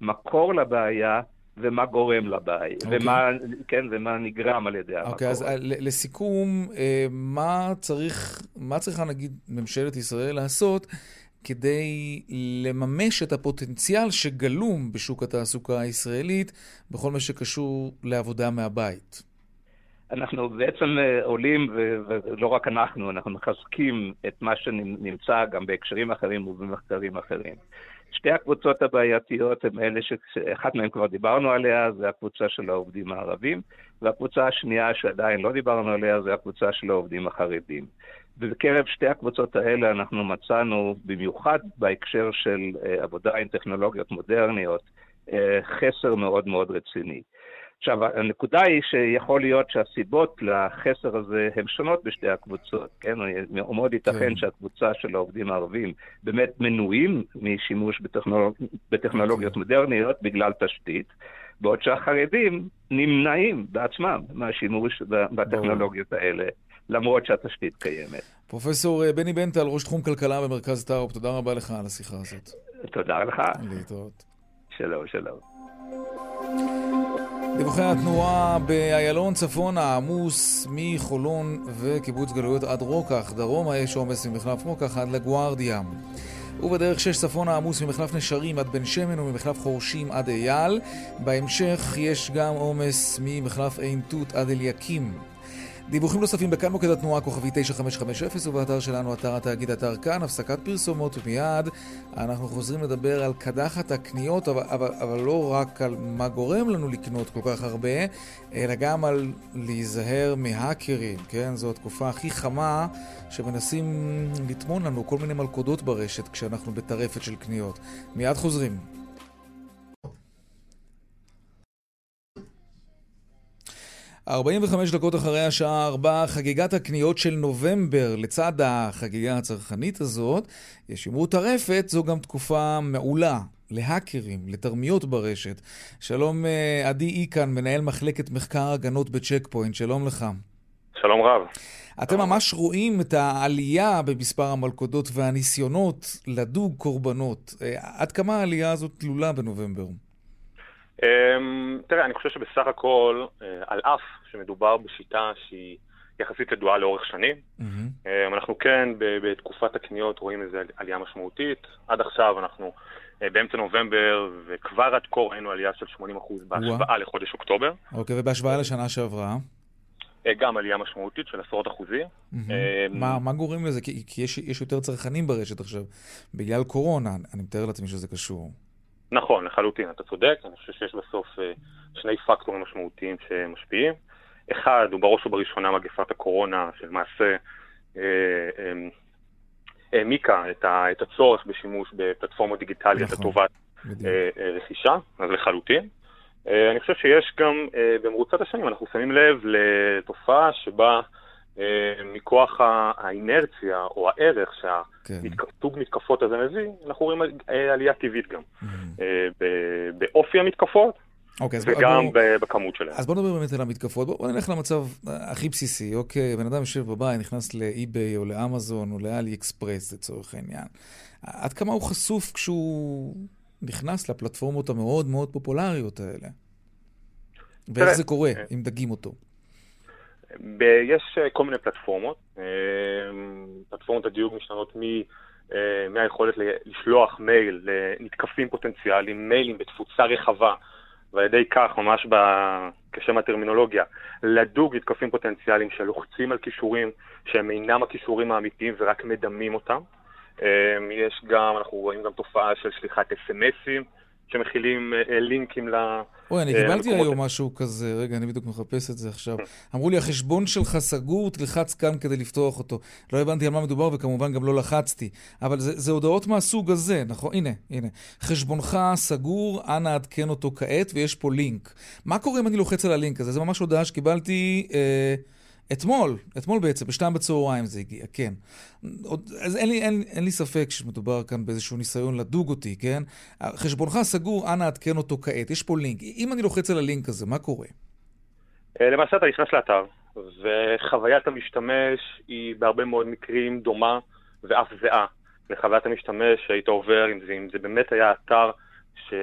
המקור לבעיה, ומה גורם לבעיה, okay. ומה, כן, ומה נגרם על ידי okay, המקור. אז לסיכום, מה צריך, מה צריכה, נגיד, ממשלת ישראל לעשות כדי לממש את הפוטנציאל שגלום בשוק התעסוקה הישראלית בכל מה שקשור לעבודה מהבית? אנחנו בעצם עולים, ולא רק אנחנו, אנחנו מחזקים את מה שנמצא גם בהקשרים אחרים ובמחקרים אחרים. שתי הקבוצות הבעייתיות הן אלה שאחת מהן כבר דיברנו עליה, זה הקבוצה של העובדים הערבים, והקבוצה השנייה שעדיין לא דיברנו עליה, זה הקבוצה של העובדים החרדים. ובקרב שתי הקבוצות האלה אנחנו מצאנו, במיוחד בהקשר של עבודה עם טכנולוגיות מודרניות, חסר מאוד מאוד רציני. עכשיו, הנקודה היא שיכול להיות שהסיבות לחסר הזה הן שונות בשתי הקבוצות, כן? מאוד ייתכן שהקבוצה של העובדים הערבים באמת מנועים משימוש בטכנולוג... בטכנולוגיות מודרניות בגלל תשתית, בעוד שהחרדים נמנעים בעצמם מהשימוש בטכנולוגיות האלה, למרות שהתשתית קיימת. פרופסור בני בנטל, ראש תחום כלכלה במרכז טאוב, תודה רבה לך על השיחה הזאת. תודה לך. להתראות. שלום, שלום. דיווחי התנועה באיילון צפון העמוס מחולון וקיבוץ גלויות עד רוקח, דרום האש עומס ממחלף רוקח עד לגוארדיה, ובדרך שש צפון העמוס ממחלף נשרים עד בן שמן וממחלף חורשים עד אייל. בהמשך יש גם עומס ממחלף עין תות עד אליקים. דיווחים נוספים בכאן מוקד התנועה כוכבי תשע חמש חמש אפס ובאתר שלנו, אתר התאגיד, אתר כאן. הפסקת פרסומות, ומיד אנחנו חוזרים לדבר על קדחת הקניות, אבל, אבל, אבל לא רק על מה גורם לנו לקנות כל כך הרבה, אלא גם על להיזהר מהאקרים, כן? זו התקופה הכי חמה שמנסים לטמון לנו כל מיני מלכודות ברשת כשאנחנו בטרפת של קניות. מיד חוזרים. ארבעים וחמש דקות אחרי השעה ארבע, חגיגת הקניות של נובמבר. לצד החגיגה הצרכנית הזאת, יש אמרו טרפת, זו גם תקופה מעולה להאקרים, לתרמיות ברשת. שלום עדי איקן, מנהל מחלקת מחקר הגנות בצ'ק פוינט, שלום לך. שלום רב. אתם ממש רואים את העלייה במספר המלכודות והניסיונות לדוג קורבנות. עד כמה העלייה הזאת תלולה בנובמבר? תראה, אני חושב שבסך הכל, על אף שמדובר בשיטה שהיא יחסית ידועה לאורך שנים, אנחנו כן בתקופת הקניות רואים איזו עלייה משמעותית. עד עכשיו אנחנו באמצע נובמבר, וכבר עד כה ראינו עלייה של שמונים אחוז בהשוואה לחודש אוקטובר. אוקיי, ובהשוואה לשנה שעברה? גם עלייה משמעותית של עשרות אחוזים. מה גורם לזה? כי יש יותר צרכנים ברשת עכשיו. בגלל קורונה, אני מתאר לעצמי שזה קשור. נכון, לחלוטין, אתה צודק. אני חושב שיש בסוף שני פקטורים משמעותיים שמשפיעים. אחד, הוא בראש ובראשונה מגפת הקורונה, שלמעשה העמיקה את הצורך בשימוש בפלטפורמות דיגיטליות לטובת רכישה, אז לחלוטין. אני חושב שיש גם במרוצת השנים, אנחנו שמים לב לתופעה שבה מכוח האינרציה או הערך שהסוג מתקפות הזה מביא, אנחנו רואים עלייה טבעית גם באופי המתקפות וגם בכמות שלהם. אז בוא נדבר באמת על המתקפות, בוא נלך למצב הכי בסיסי. אוקיי, בן אדם יושב בבית, נכנס לאיביי או לאמזון או לאלי אקספרס לצורך העניין. עד כמה הוא חשוף כשהוא נכנס לפלטפורמות המאוד מאוד פופולריות האלה? ואיך זה קורה אם דגים אותו? יש כל מיני פלטפורמות, פלטפורמות הדיוג משתנות מהיכולת לשלוח מייל לנתקפים פוטנציאליים, מיילים בתפוצה רחבה, ועל ידי כך, ממש כשם הטרמינולוגיה, לדוג נתקפים פוטנציאליים שלוחצים על כישורים שהם אינם הכישורים האמיתיים ורק מדמים אותם. יש גם, אנחנו רואים גם תופעה של שליחת אס-אמסים, שמכילים לינקים למקומות. אוי, אני קיבלתי היום משהו כזה, רגע, אני בדיוק מחפש את זה עכשיו. אמרו לי, החשבון שלך סגור, תלחץ כאן כדי לפתוח אותו. לא הבנתי על מה מדובר, וכמובן גם לא לחצתי. אבל זה הודעות מהסוג הזה, נכון? הנה, הנה. חשבונך סגור, אנא עדכן אותו כעת, ויש פה לינק. מה קורה אם אני לוחץ על הלינק הזה? זה ממש הודעה שקיבלתי אתמול, אתמול בעצם, בשתיים בצהריים זה הגיע, כן. אז אין לי, אין, אין לי ספק שמדובר כאן באיזשהו ניסיון לדוג אותי, כן? חשבונך סגור, אנא עדכן אותו כעת, יש פה לינק. אם אני לוחץ על הלינק הזה, מה קורה? למעשה אתה נכנס לאתר, וחוויית המשתמש היא בהרבה מאוד מקרים דומה ואף זהה לחוויית המשתמש שהיית עובר, אם זה, אם זה באמת היה אתר ש,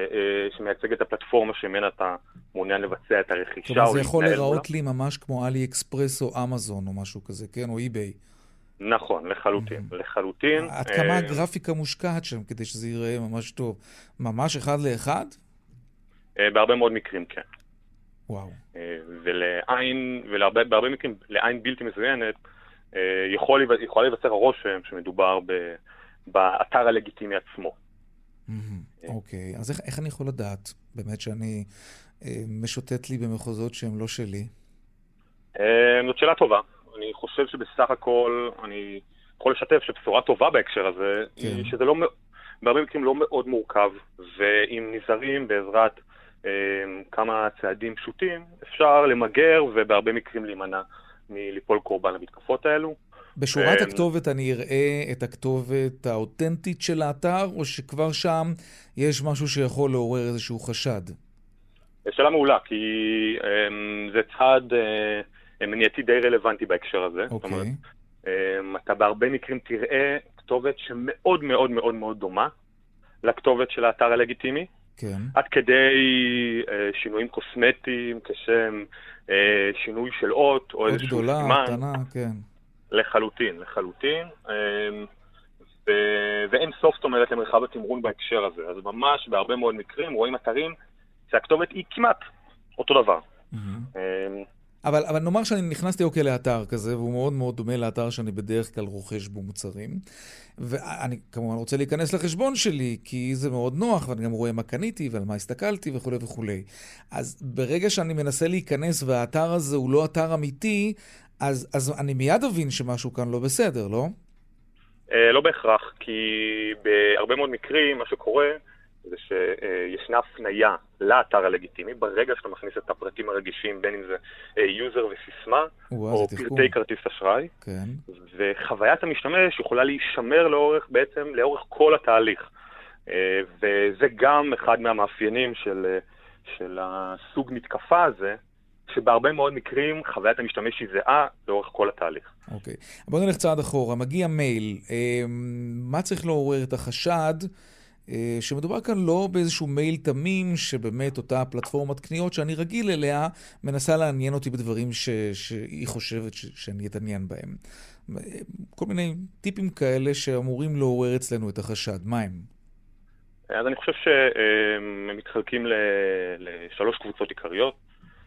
שמייצג את הפלטפורמה שמנה אתה מעוניין לבצע את הרכישה. כלומר, זה יכול לראות לי ממש כמו אלי אקספרס או אמזון או משהו כזה, כן? או אי-ביי. נכון, לחלוטין. לחלוטין. עד כמה הגרפיקה מושקעת שם כדי שזה ייראה ממש טוב? ממש אחד לאחד? בהרבה מאוד מקרים, כן. וואו. ולעין, ובהרבה מקרים, לעין בלתי מזוינת, יכולה להיווצר הרושם שמדובר באתר הלגיטימי עצמו. אוקיי, אז איך אני יכול לדעת באמת שאני משוטט לי במחוזות שהם לא שלי? זאת שאלה טובה. אני חושב שבסך הכל אני יכול לשתף שבשורה טובה בהקשר הזה היא שזה לא, בהרבה מקרים לא מאוד מורכב, ואם נזהרים בעזרת כמה צעדים פשוטים אפשר למגר ובהרבה מקרים להימנע מליפול קורבן למתקפות האלו. בשורת הכתובת אני אראה את הכתובת האותנטית של האתר, או שכבר שם יש משהו שיכול לעורר איזשהו חשד? שאלה מעולה, כי זה צעד מניעתי די רלוונטי בהקשר הזה. זאת אומרת, אתה בהרבה מקרים תראה כתובת שמאוד מאוד מאוד מאוד דומה לכתובת של האתר הלגיטימי, עד כדי שינויים קוסמטיים, כשם שינוי של אות, או איזשהו סימן. לחלוטין, לחלוטין, ואין סוף תומרת למרחב התמרון בהקשר הזה. אז ממש בהרבה מאוד מקרים רואים אתרים שהכתובת היא כמעט אותו דבר. אבל, אבל נאמר שאני נכנסתי אוקיי לאתר כזה, והוא מאוד מאוד דומה לאתר שאני בדרך כלל רוכש בו מוצרים, ואני כמובן רוצה להיכנס לחשבון שלי, כי זה מאוד נוח, ואני גם רואה מה קניתי ועל מה הסתכלתי וכו' וכו'. אז ברגע שאני מנסה להיכנס והאתר הזה הוא לא אתר אמיתי, אז, אז אני מיד אבין שמשהו כאן לא בסדר, לא? לא בהכרח, כי בהרבה מאוד מקרים מה שקורה זה שישנה הפנייה לאתר הלגיטימי, ברגע שאתה מכניס את הפרטים הרגישים, בין אם זה יוזר וסיסמה, או פרטי כרטיס אשראי, וחוויית המשתמש יכולה להישמר לאורך בעצם, לאורך כל התהליך. וזה גם אחד מהמאפיינים של, של הסוג מתקפה הזה, שבהרבה מאוד מקרים חוויית המשתמש היא זהה לאורך כל התהליך. אוקיי. בוא נלך צעד אחורה. מגיע מייל. מה צריך לעורר את החשד שמדובר כאן לא באיזשהו מייל תמים שבאמת אותה פלטפורמת קניות שאני רגיל אליה מנסה לעניין אותי בדברים ש... שהיא חושבת ש... שאני אתעניין בהם? כל מיני טיפים כאלה שאמורים לעורר אצלנו את החשד. מה הם? אז אני חושב שהם מתחלקים ל... לשלוש קבוצות עיקריות.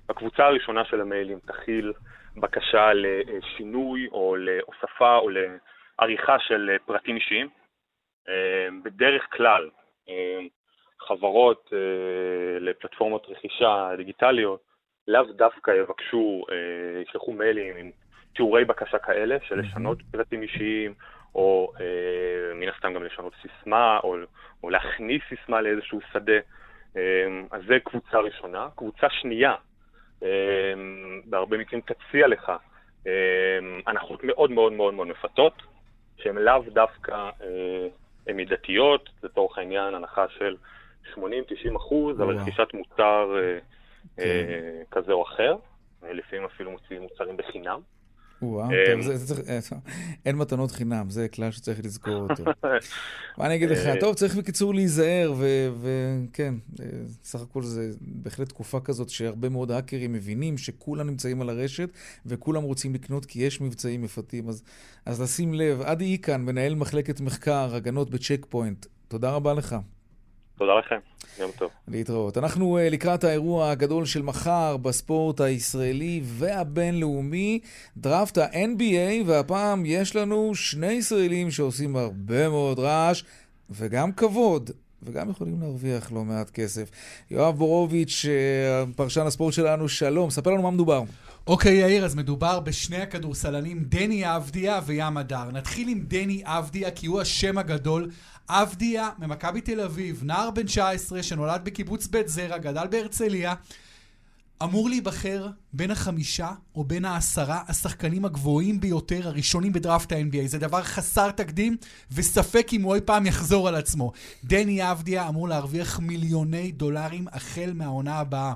הקבוצה הראשונה של המיילים תכיל בקשה לשינוי או להוספה או לעריכה של פרטים אישיים. בדרך כלל חברות לפלטפורמות רכישה דיגיטליות לאו דווקא יבקשו, ישלחו מיילים עם תיאורי בקשה כאלה של לשנות פרטים אישיים, או מן הסתם גם לשנות סיסמה או, או להכניס סיסמה לאיזשהו שדה. אז זה קבוצה ראשונה. קבוצה שנייה בהרבה מקרים תציע לך הנחות מאוד מאוד מאוד מאוד מפתות, שהן לאו דווקא מידתיות, לתורך העניין הנחה של שמונים תשעים אחוז, אבל רכישת מוצר כזה או אחר, לפעמים אפילו מוציאים מוצרים בחינם. אין מתנות חינם, זה כלל שצריך לזכור אותו. מה אני אגיד לך? טוב, צריך בקיצור להיזהר, וכן, סך הכל זה בהחלט תקופה כזאת שהרבה מאוד האקרים מבינים שכולם נמצאים על הרשת וכולם רוצים לקנות כי יש מבצעים מפתים, אז לשים לב. עדי איקן, מנהל מחלקת מחקר הגנות בצ'ק פוינט, תודה רבה לך. תודה לכם, יום טוב. להתראות. אנחנו לקראת האירוע הגדול של מחר בספורט הישראלי והבינלאומי, דראפט ה-אן בי איי, והפעם יש לנו שני ישראלים שעושים הרבה מאוד רעש, וגם כבוד, וגם יכולים להרוויח לא מעט כסף. יואב בורוביץ', פרשן הספורט שלנו, שלום, ספר לנו מה מדובר. אוקיי יאיר, אז מדובר בשני הכדורסלנים, דני אבדיה וים הדר. נתחיל עם דני אבדיה, כי הוא השם הגדול. אבדיה ממכבי תל אביב, נער בן תשע עשרה שנולד בקיבוץ בית זרע, גדל בהרצליה, אמור להיבחר בין החמישה או בין העשרה השחקנים הגבוהים ביותר הראשונים בדראפט ה-אן בי איי. זה דבר חסר תקדים וספק אם הוא אי פעם יחזור על עצמו. דני אבדיה אמור להרוויח מיליוני דולרים החל מהעונה הבאה.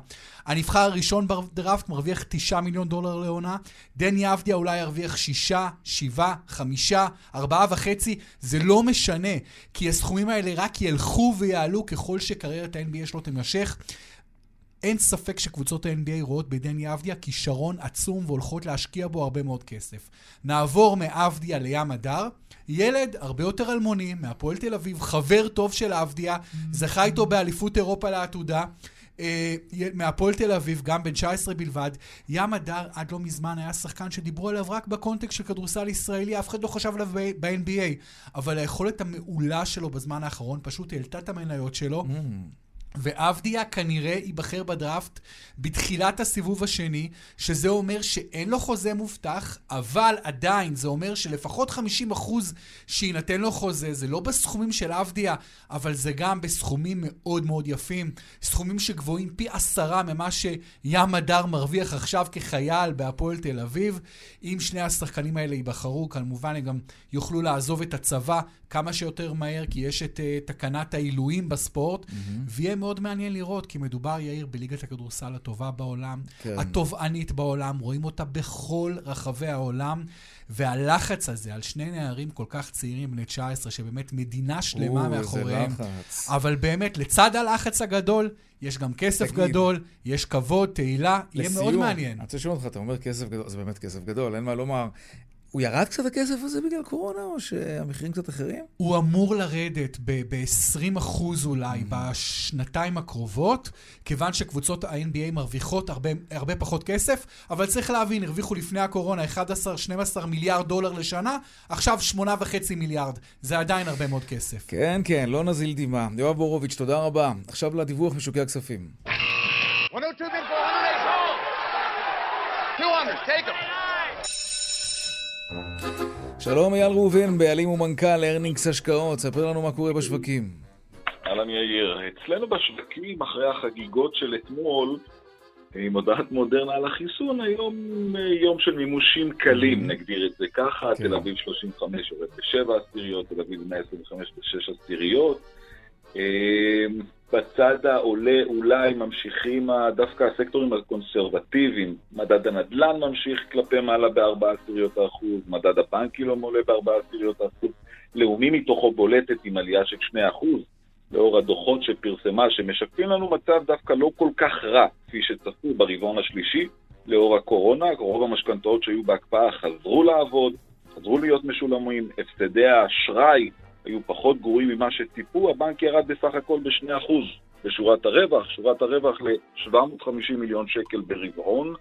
הנבחר הראשון בדראפט מרוויח תשעה מיליון דולר לעונה. דני אבדיה אולי ירוויח שישה, שבעה, חמישה, ארבעה וחצי. זה לא משנה, כי הסכומים האלה רק ילכו ויעלו ככל שקריירת ה-אן בי איי שלו תמשך. אין ספק שקבוצות ה-אן בי איי רואות בדני אבדיה כישרון עצום והולכות להשקיע בו הרבה מאוד כסף. נעבור מאבדיה לים הדר, ילד הרבה יותר אלמוני, מהפועל תל אביב, חבר טוב של אבדיה, זכה איתו באליפות אירופה לעתודה, מהפועל תל אביב, גם בן תשע עשרה בלבד. ים הדר עד לא מזמן היה שחקן שדיברו עליו רק בקונטקסט של כדורסל ישראלי, אף אחד לא חשב עליו ב-אן בי איי, אבל היכולת המעולה שלו בזמן האחרון פשוט העלתה את המניות שלו, ואבדיה כנראה ייבחר בדראפט בתחילת הסיבוב השני, שזה אומר שאין לו חוזה מובטח, אבל עדיין זה אומר שלפחות חמישים אחוז שינתן לו חוזה. זה לא בסכומים של אבדיה, אבל זה גם בסכומים מאוד מאוד יפים, סכומים שגבוהים פי עשרה ממה שים הדר מרוויח עכשיו כחייל בהפועל תל אביב. אם שני השחקנים האלה ייבחרו, כמובן הם גם יוכלו לעזוב את הצבא כמה שיותר מהר, כי יש את uh, תקנת העילויים בספורט, mm-hmm. ויהיה מאוד מעניין לראות, כי מדובר יאיר בליגת הכדורסל הטובה בעולם, כן. התובענית בעולם, רואים אותה בכל רחבי העולם, והלחץ הזה על שני נערים כל כך צעירים, בני תשע עשרה, שבאמת מדינה שלמה או, מאחוריהם, אבל באמת לצד הלחץ הגדול, יש גם כסף תגיד. גדול, יש כבוד, תהילה, לסיום, יהיה מאוד מעניין. אני רוצה לשאול אותך, אתה אומר כסף גדול, זה באמת כסף גדול, אין מה לומר, הוא ירד קצת הכסף הזה בגלל קורונה, או שהמחירים קצת אחרים? הוא אמור לרדת ב-עשרים אחוז אולי בשנתיים הקרובות, כיוון שקבוצות ה-אן בי איי מרוויחות הרבה, הרבה פחות כסף, אבל צריך להבין, הרוויחו לפני הקורונה אחד עשר עד שנים עשר מיליארד דולר לשנה, עכשיו שמונה וחצי מיליארד. זה עדיין הרבה מאוד כסף. כן, כן, לא נזיל דימה. יואב בורוביץ', תודה רבה. עכשיו לדיווח משוקי הכספים. מאתיים, מאתיים, מאתיים, take them. שלום יעל רובין, בעלים ומנכ"ל ארנינגס השקעות, ספר לנו מה קורה בשווקים. אהלן יאיר, אצלנו בשווקים אחרי החגיגות של אתמול עם הודעת מודרנה על החיסון, היום יום של מימושים קלים, נגדיר את זה ככה. תל אביב שלושים וחמש יורד בשבע עשיריות, תל אביב מאה עשרים וחמש בשש עשיריות. בצד העולה אולי ממשיכים דווקא הסקטורים הקונסרבטיביים, מדד הנדל"ן ממשיך כלפי מעלה בארבעה עשיריות האחוז, מדד הבנקי לא מעולה בארבעה עשיריות האחוז, לאומי מתוכו בולטת עם עלייה של שני אחוז, לאור הדוחות שפרסמה שמשקפים לנו מצב דווקא לא כל כך רע, כפי שצפו ברבעון השלישי, לאור הקורונה, רוב המשכנתאות שהיו בהקפאה חזרו לעבוד, חזרו להיות משולמים, הפסדי האשראי, היו פחות גרועים ממה שטיפו, הבנק ירד בסך הכל ב-שני אחוז בשורת הרווח, שורת הרווח ל-שבע מאות וחמישים מיליון שקל ברבעון.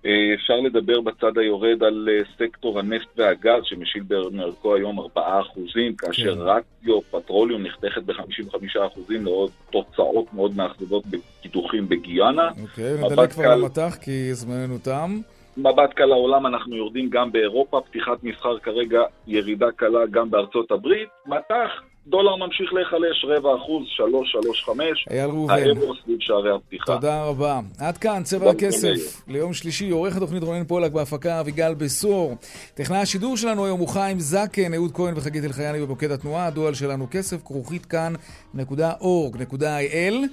אפשר לדבר בצד היורד על סקטור הנפט והגז, שמשיל בערכו היום ארבעה אחוז, כאשר רציו פטרוליום נחתכת ב-חמישים וחמישה אחוז לעוד תוצאות מאוד מאכזבות בקידוחים בגיאנה. אוקיי, נדלק כבר למתח כי זמננו תם. מבט קל לעולם, אנחנו יורדים גם באירופה, פתיחת מסחר כרגע ירידה קלה גם בארצות הברית, מתח דולר ממשיך להיחלש, רבע אחוז, שלוש, שלוש, חמש. יעל רובין. האירו סביב שערי הפתיחה. תודה רבה. עד כאן, צבע הכסף. ליום שלישי, עורך התוכנית רונן פולק בהפקה, אביגל בסור. טכנאי השידור שלנו היום הוא חיים זקן, אהוד כהן וחגית אלחייני בפוקד התנועה. הדואל שלנו כסף, כרוכית כאן נקודה אורג נקודה איי אל.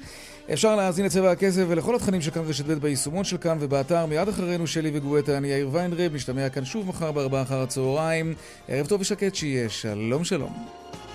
אפשר להזין את צבע הכסף ולכל התכנים שכאן רשת ב' ביישומון של כאן ובאתר מיד אחרינו. שלי וגואטה, אני יאיר ויינרב. נשתמע כאן שוב מחר בארבע אחר הצהריים. ערב טוב ושקט שיהיה. שלום שלום.